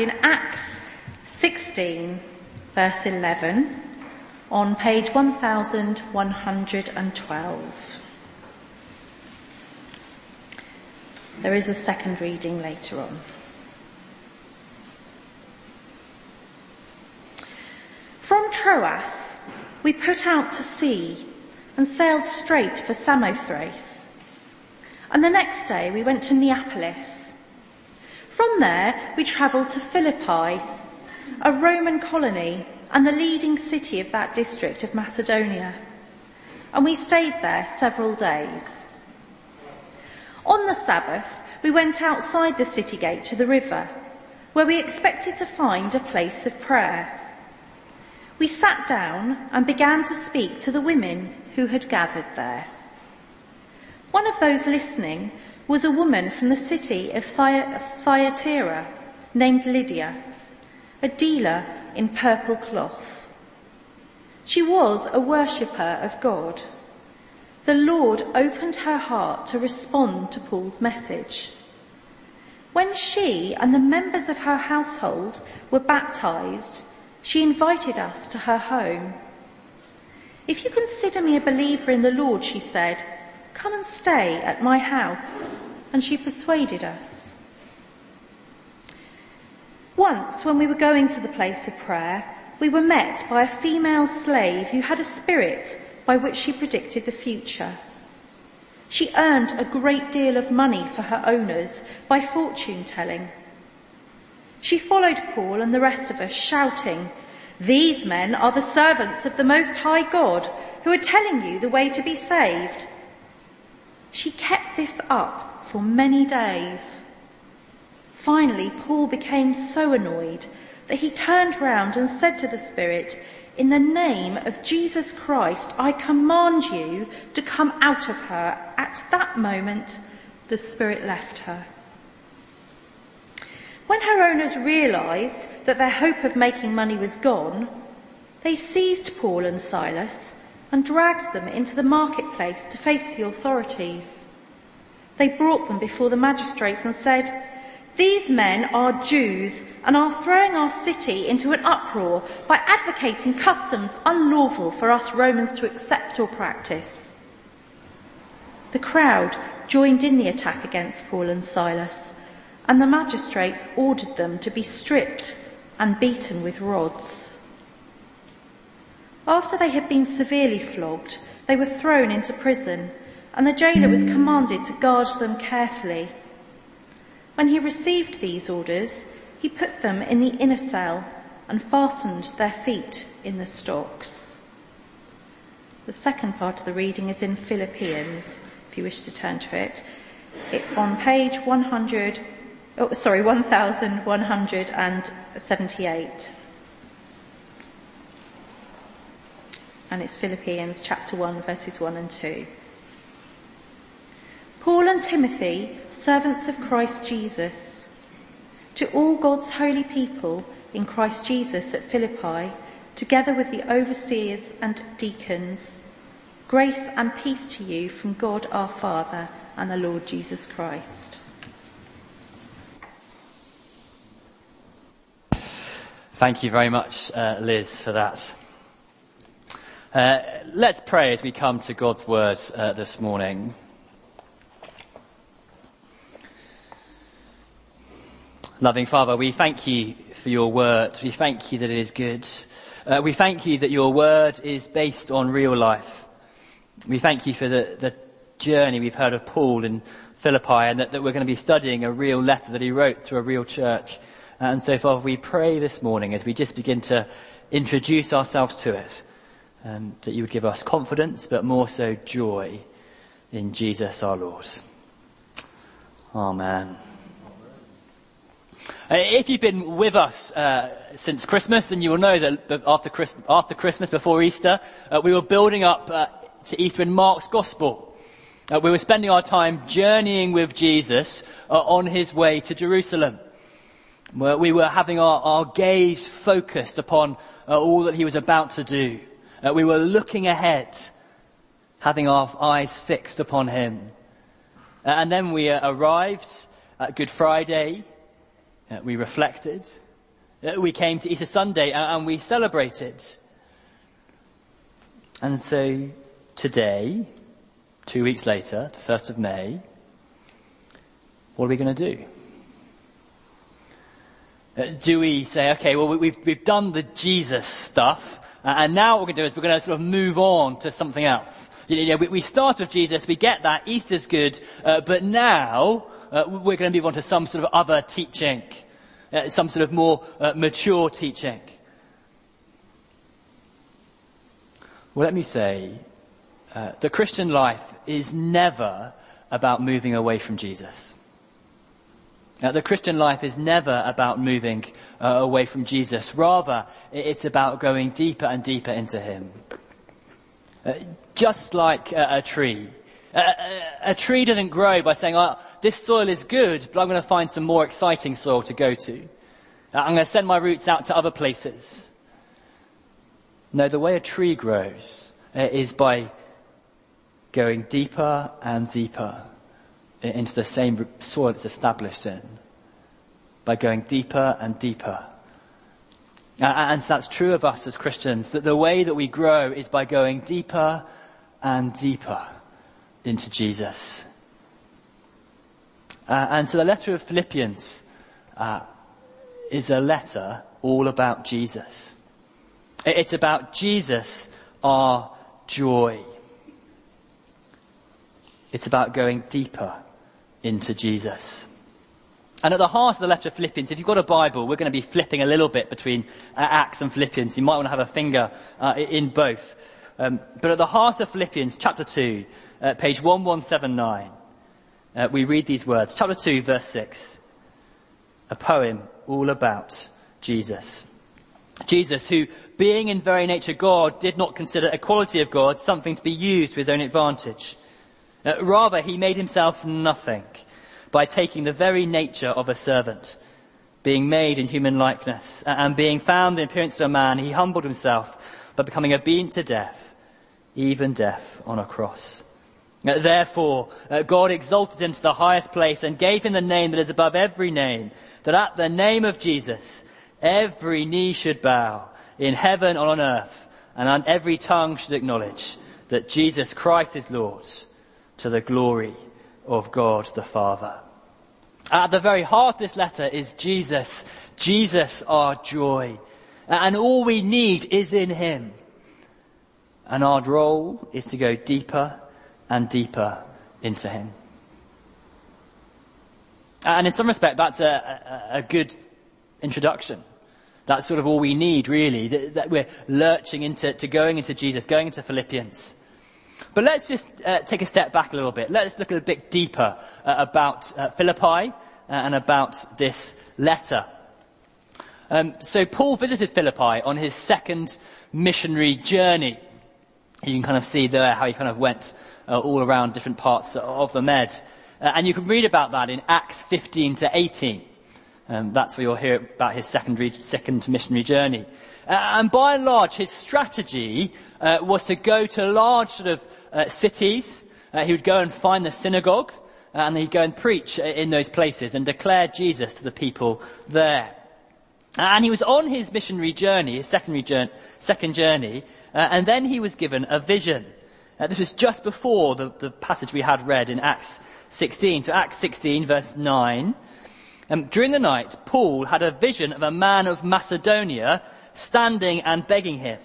In Acts 16, verse 11, on page 1112. There is a second reading later on. From Troas, we put out to sea and sailed straight for Samothrace. And the next day we went to Neapolis. From there, we travelled to Philippi, a Roman colony and the leading city of that district of Macedonia, and we stayed there several days. On the Sabbath, we went outside the city gate to the river, where we expected to find a place of prayer. We sat down and began to speak to the women who had gathered there. One of those listening was a woman from the city of Thyatira named Lydia, a dealer in purple cloth. She was a worshipper of God. The Lord opened her heart to respond to Paul's message. When she and the members of her household were baptized, she invited us to her home. "If you consider me a believer in the Lord," she said, "come and stay at my house." And she persuaded us. Once, when we were going to the place of prayer, we were met by a female slave who had a spirit by which she predicted the future. She earned a great deal of money for her owners by fortune-telling. She followed Paul and the rest of us, shouting, "These men are the servants of the Most High God, who are telling you the way to be saved." She kept this up for many days. Finally, Paul became so annoyed that he turned round and said to the spirit, "In the name of Jesus Christ, I command you to come out of her." At that moment, the spirit left her. When her owners realised that their hope of making money was gone, they seized Paul and Silas and dragged them into the marketplace to face the authorities. They brought them before the magistrates and said, "These men are Jews and are throwing our city into an uproar by advocating customs unlawful for us Romans to accept or practice." The crowd joined in the attack against Paul and Silas, and the magistrates ordered them to be stripped and beaten with rods. After they had been severely flogged, they were thrown into prison, and the jailer was commanded to guard them carefully. When he received these orders, he put them in the inner cell and fastened their feet in the stocks. The second part of the reading is in Philippians, if you wish to turn to it. It's on page 1178. And it's Philippians chapter 1, verses 1 and 2. Paul and Timothy, servants of Christ Jesus, to all God's holy people in Christ Jesus at Philippi, together with the overseers and deacons, grace and peace to you from God our Father and the Lord Jesus Christ. Thank you very much, Liz, for that. Let's pray as we come to God's word this morning. Loving Father, we thank you for your word. We thank you that it is good. We thank you that your word is based on real life. We thank you for the journey we've heard of Paul in Philippi, and that we're going to be studying a real letter that he wrote to a real church. And so, Father, we pray this morning as we just begin to introduce ourselves to it, that you would give us confidence, but more so joy in Jesus our Lord. Amen. If you've been with us since Christmas, then you will know that after Christmas, before Easter, we were building up to Easter in Mark's Gospel. We were spending our time journeying with Jesus on his way to Jerusalem. We were having our gaze focused upon all that he was about to do. We were looking ahead, having our eyes fixed upon him. And then we arrived at Good Friday. We reflected, we came to Easter Sunday and we celebrate it. And so today, 2 weeks later, the 1st of May, what are we going to do? Do we say, okay, well, we've done the Jesus stuff, and now what we're going to do is we're going to sort of move on to something else. You know, we start with Jesus, we get that, Easter's good, but now we're going to move on to some sort of other teaching, some sort of more mature teaching. Well, let me say, the Christian life is never about moving away from Jesus. The Christian life is never about moving away from Jesus. Rather, it's about going deeper and deeper into him. Just like a tree. A tree doesn't grow by saying, oh, this soil is good, but I'm going to find some more exciting soil to go to. I'm going to send my roots out to other places. No, the way a tree grows is by going deeper and deeper into the same soil it's established in, by going deeper and deeper. And so that's true of us as Christians, that the way that we grow is by going deeper and deeper into Jesus. And so the letter of Philippians is a letter all about Jesus. It's about Jesus, our joy. It's about going deeper into Jesus. And at the heart of the letter of Philippians, if you've got a Bible, we're going to be flipping a little bit between Acts and Philippians. You might want to have a finger in both. But at the heart of Philippians, chapter 2, page 1179, we read these words. Chapter 2, verse 6, a poem all about Jesus. Jesus, who, being in very nature God, did not consider equality of God something to be used to his own advantage. Rather, he made himself nothing by taking the very nature of a servant, being made in human likeness, and being found in appearance of a man, he humbled himself by becoming obedient to death, even death on a cross. Therefore, God exalted him to the highest place and gave him the name that is above every name, that at the name of Jesus, every knee should bow in heaven and on earth, and every tongue should acknowledge that Jesus Christ is Lord, to the glory of God the Father. At the very heart of this letter is Jesus. Jesus, our joy. And all we need is in him. And our role is to go deeper and deeper into him. And in some respect, that's a good introduction. That's sort of all we need, really. That we're lurching into going into Jesus, going into Philippians. But let's just take a step back a little bit. Let's look a bit deeper about Philippi and about this letter. So Paul visited Philippi on his second missionary journey. You can kind of see there how he kind of went all around different parts of the Med. And you can read about that in Acts 15 to 18. That's where you'll hear about his second missionary journey. And by and large, his strategy was to go to large sort of cities. He would go and find the synagogue, and he'd go and preach in those places and declare Jesus to the people there. And he was on his missionary journey, his second journey, and then he was given a vision. This was just before the passage we had read in Acts 16. So Acts 16, verse 9. During the night, Paul had a vision of a man of Macedonia standing and begging him,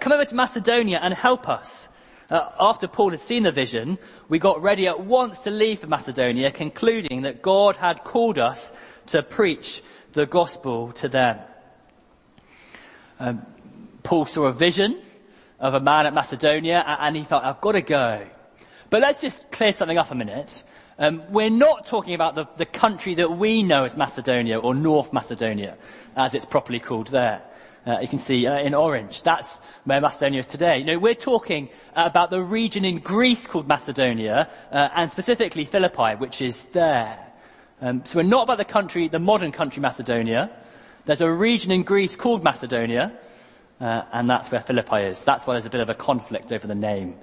come over to Macedonia and help us. After Paul had seen the vision, we got ready at once to leave for Macedonia, concluding that God had called us to preach the gospel to them. Paul saw a vision of a man at Macedonia and he thought, I've got to go. But let's just clear something up a minute. We're not talking about the country that we know as Macedonia, or North Macedonia, as it's properly called there. You can see in orange. That's where Macedonia is today. You know, we're talking about the region in Greece called Macedonia, and specifically Philippi, which is there. So we're not about the modern country Macedonia. There's a region in Greece called Macedonia, and that's where Philippi is. That's why there's a bit of a conflict over the name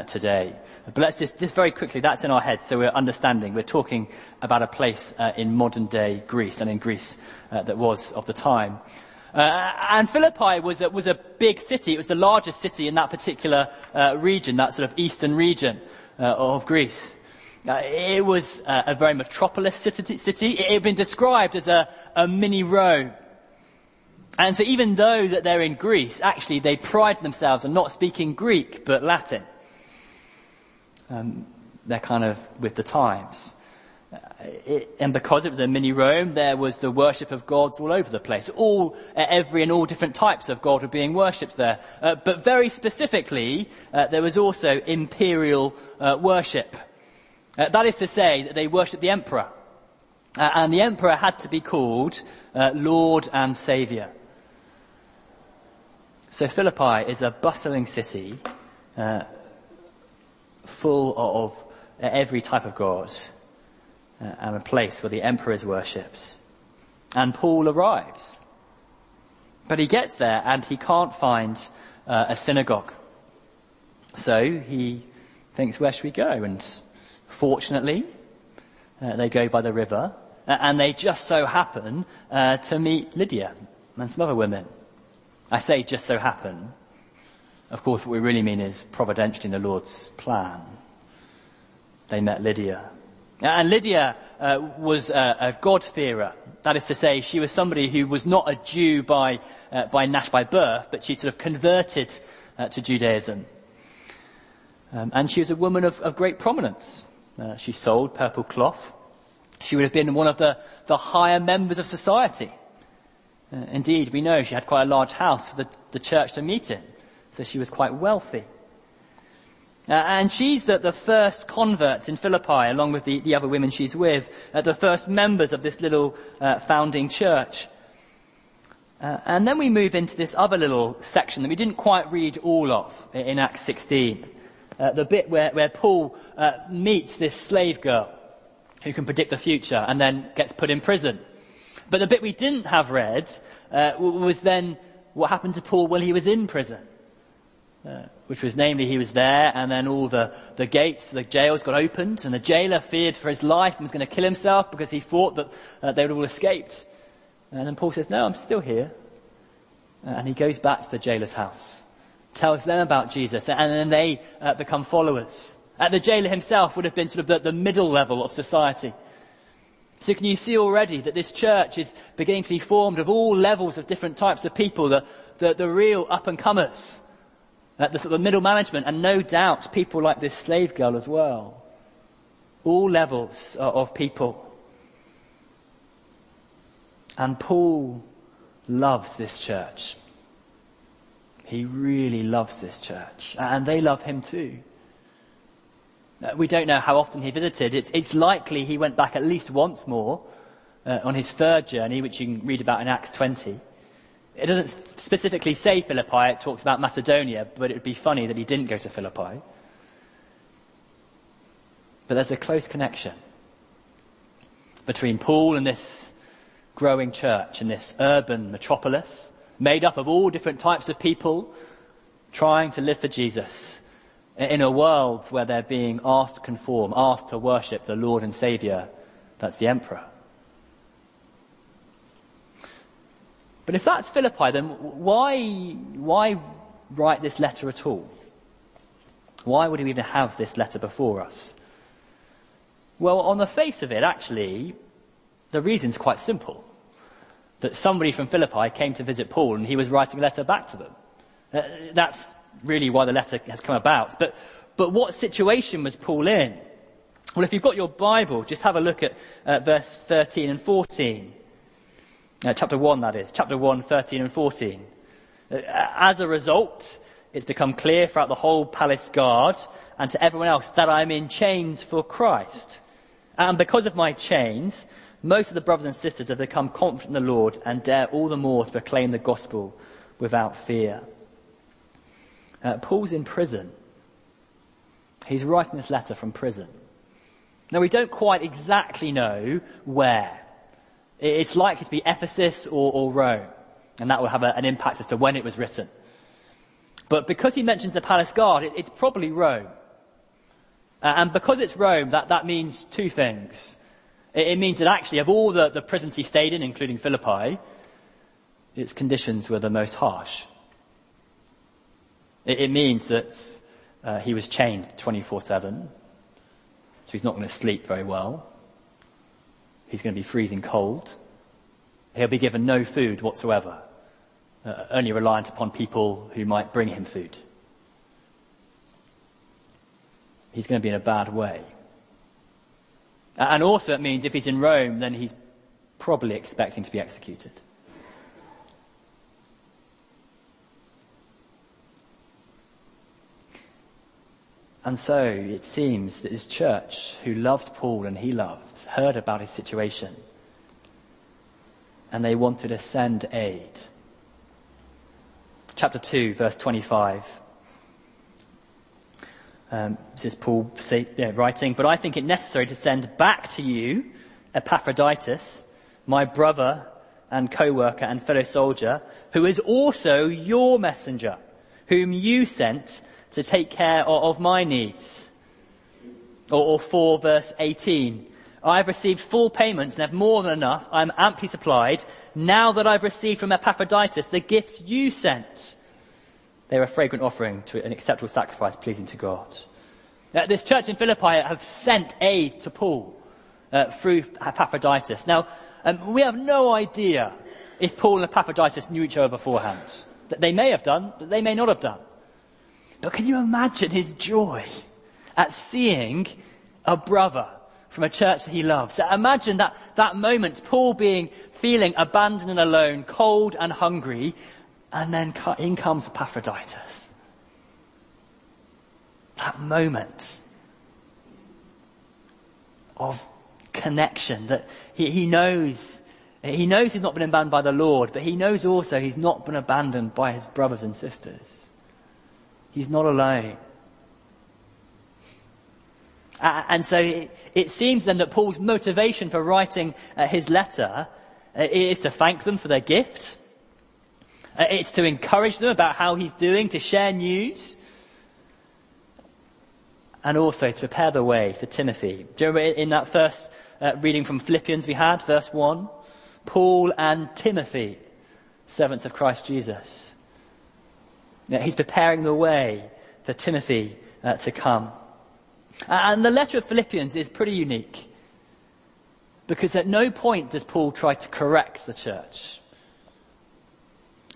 today. But let's just very quickly, that's in our head, so we're understanding. We're talking about a place in modern day Greece, and in Greece that was of the time. And Philippi was a big city. It was the largest city in that particular region, that sort of eastern region of Greece. It was a very metropolis city. It had been described as a mini Rome. And so even though that they're in Greece, actually they pride themselves on not speaking Greek, but Latin. They're kind of with the times. And because it was a mini Rome, there was the worship of gods all over the place. All different types of god were being worshipped there. But very specifically, there was also imperial worship. That is to say that they worshipped the emperor. And the emperor had to be called Lord and Saviour. So Philippi is a bustling city full of every type of god and a place where the emperor is worshipped. And Paul arrives. But he gets there and he can't find a synagogue. So he thinks, where should we go? And fortunately, they go by the river, and they just so happen to meet Lydia and some other women. I say just so happen. Of course, what we really mean is providentially in the Lord's plan. They met Lydia. And Lydia was a God-fearer. That is to say, she was somebody who was not a Jew by birth, but she sort of converted to Judaism. And she was a woman of great prominence. She sold purple cloth. She would have been one of the higher members of society. Indeed, we know she had quite a large house for the church to meet in, so she was quite wealthy. And she's the first convert in Philippi, along with the other women she's with, the first members of this little founding church. And then we move into this other little section that we didn't quite read all of in Acts 16. The bit where Paul meets this slave girl who can predict the future and then gets put in prison. But the bit we didn't have read was then what happened to Paul while he was in prison, which was namely he was there and then all the gates, the jails got opened and the jailer feared for his life and was going to kill himself because he thought that they would all escaped. And then Paul says, no, I'm still here. And he goes back to the jailer's house, tells them about Jesus, and then they become followers. The jailer himself would have been sort of the middle level of society. So can you see already that this church is beginning to be formed of all levels of different types of people, the real up-and-comers, the sort of middle management, and no doubt people like this slave girl as well. All levels of people. And Paul loves this church. He really loves this church, and they love him too. We don't know how often he visited. It's likely he went back at least once more on his third journey, which you can read about in Acts 20. It doesn't specifically say Philippi, it talks about Macedonia, but it would be funny that he didn't go to Philippi. But there's a close connection between Paul and this growing church in this urban metropolis, made up of all different types of people trying to live for Jesus in a world where they're being asked to conform, asked to worship the Lord and Saviour, that's the emperor. But if that's Philippi, then why write this letter at all? Why would we even have this letter before us? Well, on the face of it, actually, the reason's quite simple. That somebody from Philippi came to visit Paul and he was writing a letter back to them. That's really why the letter has come about. But what situation was Paul in? Well, if you've got your Bible, just have a look at verse 13 and 14. Chapter 1, that is. Chapter 1, 13 and 14. As a result, it's become clear throughout the whole palace guard and to everyone else that I'm in chains for Christ. And because of my chains, most of the brothers and sisters have become confident in the Lord and dare all the more to proclaim the gospel without fear. Paul's in prison. He's writing this letter from prison. Now we don't quite exactly know where. It's likely to be Ephesus or Rome, and that will have an impact as to when it was written. But because he mentions the palace guard, it's probably Rome. And because it's Rome, that means two things. It means that actually of all the prisons he stayed in, including Philippi, its conditions were the most harsh. It means that he was chained 24/7, so he's not going to sleep very well. He's going to be freezing cold. He'll be given no food whatsoever, only reliant upon people who might bring him food. He's going to be in a bad way. And also it means if he's in Rome, then he's probably expecting to be executed. And so it seems that his church, who loved Paul and he loved, heard about his situation, and they wanted to send aid. Chapter 2, verse 25. This is Paul writing, "But I think it necessary to send back to you Epaphroditus, my brother and co-worker and fellow soldier, who is also your messenger, whom you sent to take care of my needs." Or 4 verse 18. "I have received full payments and have more than enough. I am amply supplied. Now that I've received from Epaphroditus the gifts you sent, they were a fragrant offering, to an acceptable sacrifice pleasing to God." Now, this church in Philippi have sent aid to Paul through Epaphroditus. Now, we have no idea if Paul and Epaphroditus knew each other beforehand. That they may have done, that they may not have done. But can you imagine his joy at seeing a brother from a church that he loves? Imagine that moment, Paul feeling abandoned and alone, cold and hungry, and then in comes Epaphroditus. That moment of connection that he knows he's not been abandoned by the Lord, but he knows also he's not been abandoned by his brothers and sisters. He's not alone. And so it seems then that Paul's motivation for writing his letter is to thank them for their gift. It's to encourage them about how he's doing, to share news, and also to prepare the way for Timothy. Do you remember in that first reading from Philippians we had, verse 1? Paul and Timothy, servants of Christ Jesus. He's preparing the way for Timothy to come. And the letter of Philippians is pretty unique, because at no point does Paul try to correct the church.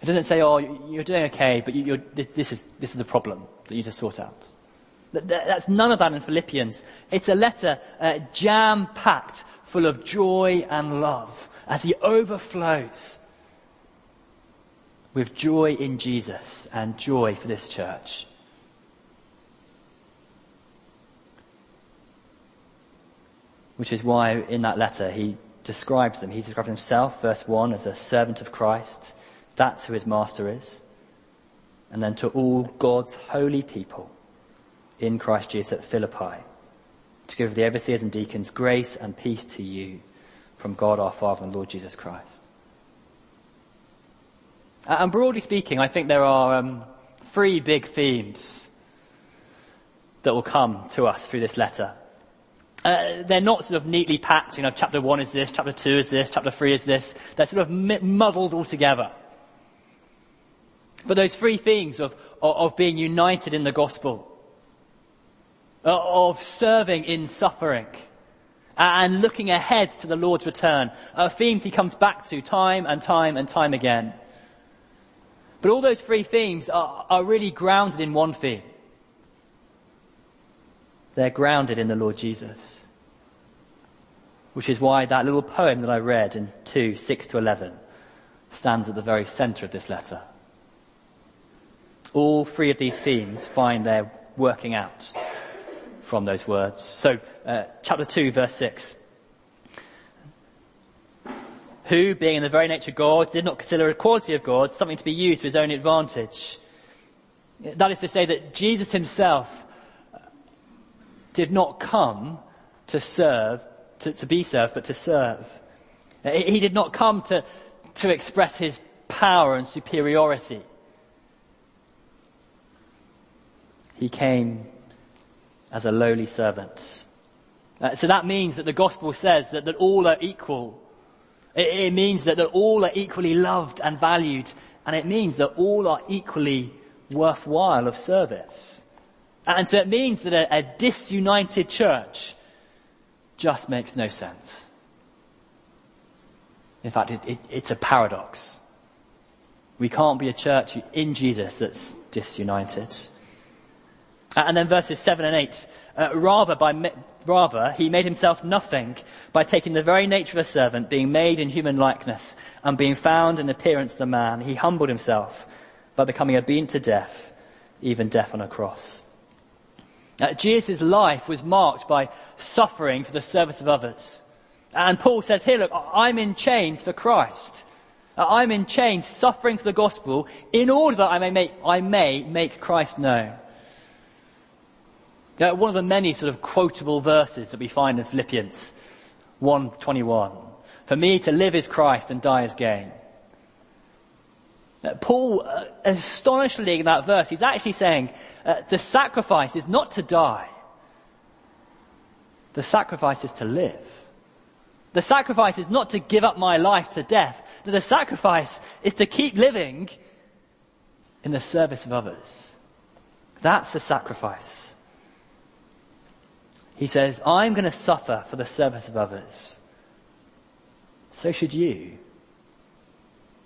It doesn't say, "Oh, you're doing okay, but this is the problem that you just sort out." That's none of that in Philippians. It's a letter jam-packed, full of joy and love, as he overflows with joy in Jesus and joy for this church. Which is why in that letter he describes them. He describes himself, verse 1, as a servant of Christ. That's who his master is. And then to all God's holy people in Christ Jesus at Philippi, to give the overseers and deacons grace and peace to you from God our Father and Lord Jesus Christ. And broadly speaking, I think there are three big themes that will come to us through this letter. They're not sort of neatly packed, chapter 1 is this, chapter 2 is this, chapter 3 is this. They're sort of muddled all together. But those three themes of being united in the gospel, of serving in suffering, and looking ahead to the Lord's return, are themes he comes back to time and time and time again. But all those three themes are really grounded in one theme. They're grounded in the Lord Jesus. Which is why that little poem that I read in 2:6-11 stands at the very centre of this letter. All three of these themes find their working out from those words. So, chapter 2, verse 6. "Who, being in the very nature of God, did not consider equality of God something to be used to his own advantage." That is to say that Jesus himself did not come to serve, to be served, but to serve. He did not come to express his power and superiority. He came as a lowly servant. So that means that the gospel says that all are equal. It means that all are equally loved and valued, and it means that all are equally worthwhile of service. And so it means that a disunited church just makes no sense. In fact, it's a paradox. We can't be a church in Jesus that's disunited. And then verses 7 and 8, rather, he made himself nothing by taking the very nature of a servant, being made in human likeness, and being found in appearance as a man, he humbled himself by becoming obedient to death, even death on a cross. Jesus' life was marked by suffering for the service of others. And Paul says here, look, I'm in chains for Christ. I'm in chains suffering for the gospel in order that I may make Christ known. One of the many sort of quotable verses that we find in Philippians 1:21. For me to live is Christ and die is gain. Paul, astonishingly in that verse, he's actually saying the sacrifice is not to die. The sacrifice is to live. The sacrifice is not to give up my life to death. But the sacrifice is to keep living in the service of others. That's the sacrifice. He says, I'm going to suffer for the service of others. So should you.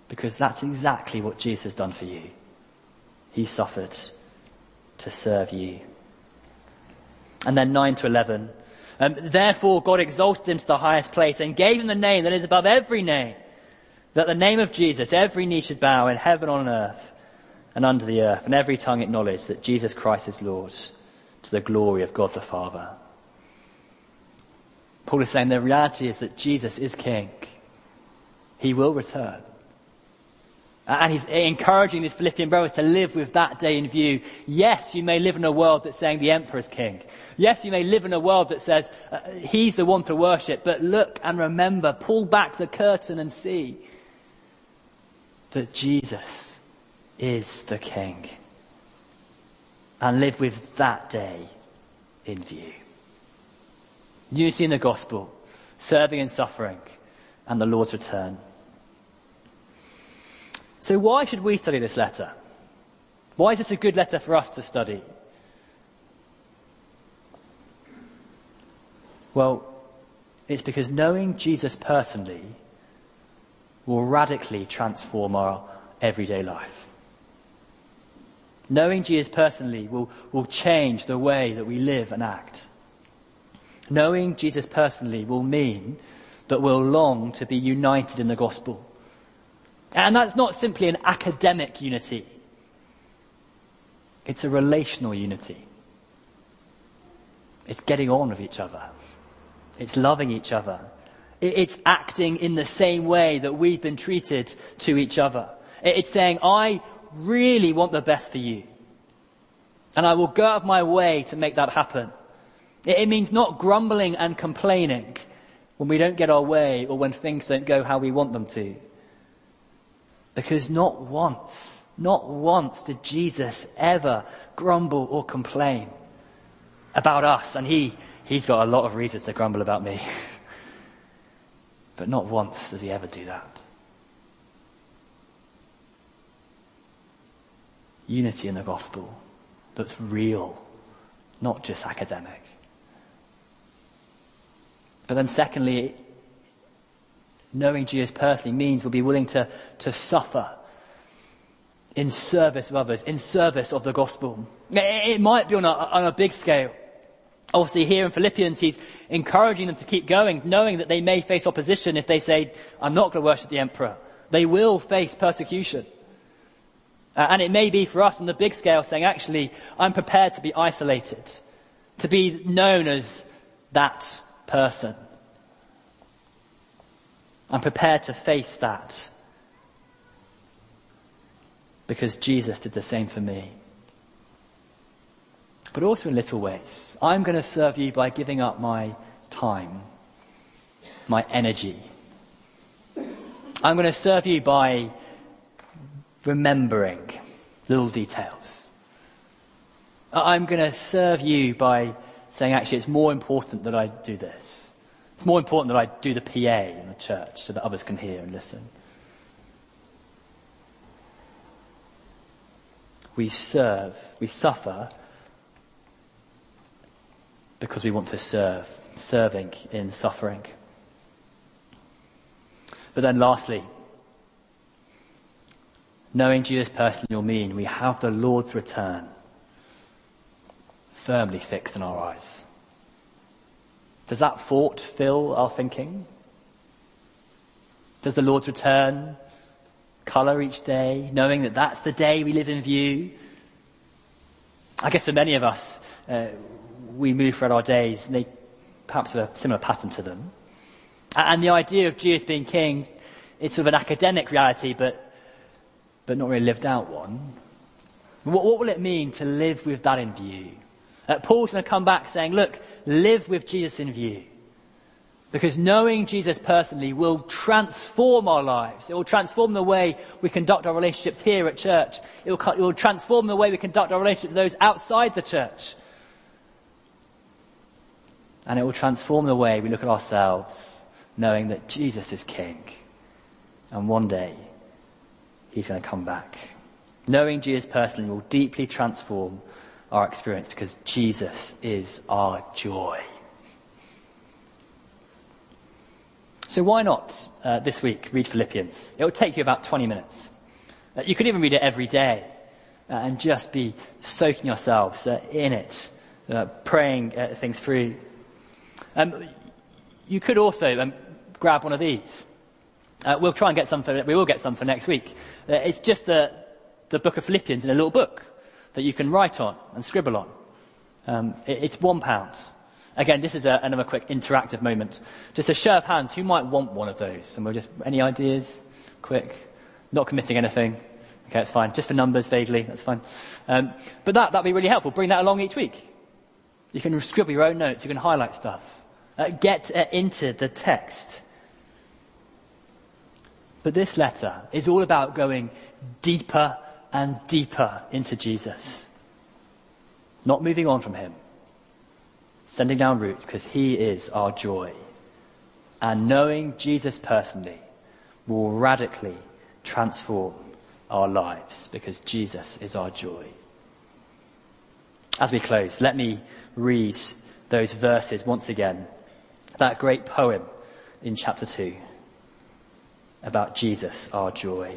Because that's exactly what Jesus has done for you. He suffered to serve you. And then 9 to 11. Therefore God exalted him to the highest place and gave him the name that is above every name. That the name of Jesus, every knee should bow in heaven, on earth, and under the earth, and every tongue acknowledge that Jesus Christ is Lord, to the glory of God the Father. Paul is saying the reality is that Jesus is King. He will return. And he's encouraging these Philippian brothers to live with that day in view. Yes, you may live in a world that's saying the emperor's king. Yes, you may live in a world that says he's the one to worship. But look and remember, pull back the curtain and see that Jesus is the King. And live with that day in view. Unity in the gospel, serving and suffering, and the Lord's return. So why should we study this letter? Why is this a good letter for us to study? Well, it's because knowing Jesus personally will radically transform our everyday life. Knowing Jesus personally will change the way that we live and act. Knowing Jesus personally will mean that we'll long to be united in the gospel. And that's not simply an academic unity. It's a relational unity. It's getting on with each other. It's loving each other. It's acting in the same way that we've been treated to each other. It's saying, I really want the best for you. And I will go out of my way to make that happen. It means not grumbling and complaining when we don't get our way or when things don't go how we want them to. Because not once did Jesus ever grumble or complain about us. And he's got a lot of reasons to grumble about me. But not once does he ever do that. Unity in the gospel that's real, not just academic. But then secondly, knowing Jesus personally means we'll be willing to suffer in service of others, in service of the gospel. It might be on a big scale. Obviously here in Philippians, he's encouraging them to keep going, knowing that they may face opposition if they say, I'm not going to worship the emperor. They will face persecution. And it may be for us on the big scale saying, actually, I'm prepared to be isolated, to be known as that person. I'm prepared to face that because Jesus did the same for me. But also in little ways. I'm going to serve you by giving up my time, my energy. I'm going to serve you by remembering little details. I'm going to serve you by saying, actually, it's more important that I do this. It's more important that I do the PA in the church so that others can hear and listen. We serve, we suffer because we want to serve, serving in suffering. But then lastly, knowing Jesus personally will mean we have the Lord's return firmly fixed in our eyes. Does that thought fill our thinking? Does the Lord's return colour each day, knowing that that's the day we live in view? I guess for many of us, we move throughout our days and they perhaps have a similar pattern to them. And the idea of Jesus being king, it's sort of an academic reality, but not really lived out one. What will it mean to live with that in view? Paul's going to come back saying, look, live with Jesus in view. Because knowing Jesus personally will transform our lives. It will transform the way we conduct our relationships here at church. It will transform the way we conduct our relationships with those outside the church. And it will transform the way we look at ourselves, knowing that Jesus is king. And one day, he's going to come back. Knowing Jesus personally will deeply transform our experience because Jesus is our joy. So why not this week read Philippians? It will take you about 20 minutes. You could even read it every day and just be soaking yourselves in it, praying things through. You could also grab one of these. We'll try and get some for, we will get some for next week. It's just the book of Philippians in a little book that you can write on and scribble on. It's £1. Again, this is another quick interactive moment. Just a show of hands, who might want one of those? And we'll just, any ideas? Quick. Not committing anything. Okay, that's fine. Just for numbers, vaguely, that's fine. But that'd be really helpful. Bring that along each week. You can scribble your own notes, you can highlight stuff. Get into the text. But this letter is all about going deeper and deeper into Jesus. Not moving on from him. Sending down roots because he is our joy. And knowing Jesus personally will radically transform our lives because Jesus is our joy. As we close, let me read those verses once again. That great poem in chapter 2 about Jesus, our joy.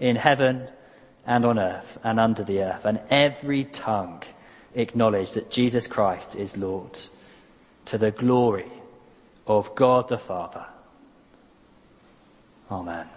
in heaven and on earth and under the earth, and every tongue acknowledge that Jesus Christ is Lord, to the glory of God the Father. Amen.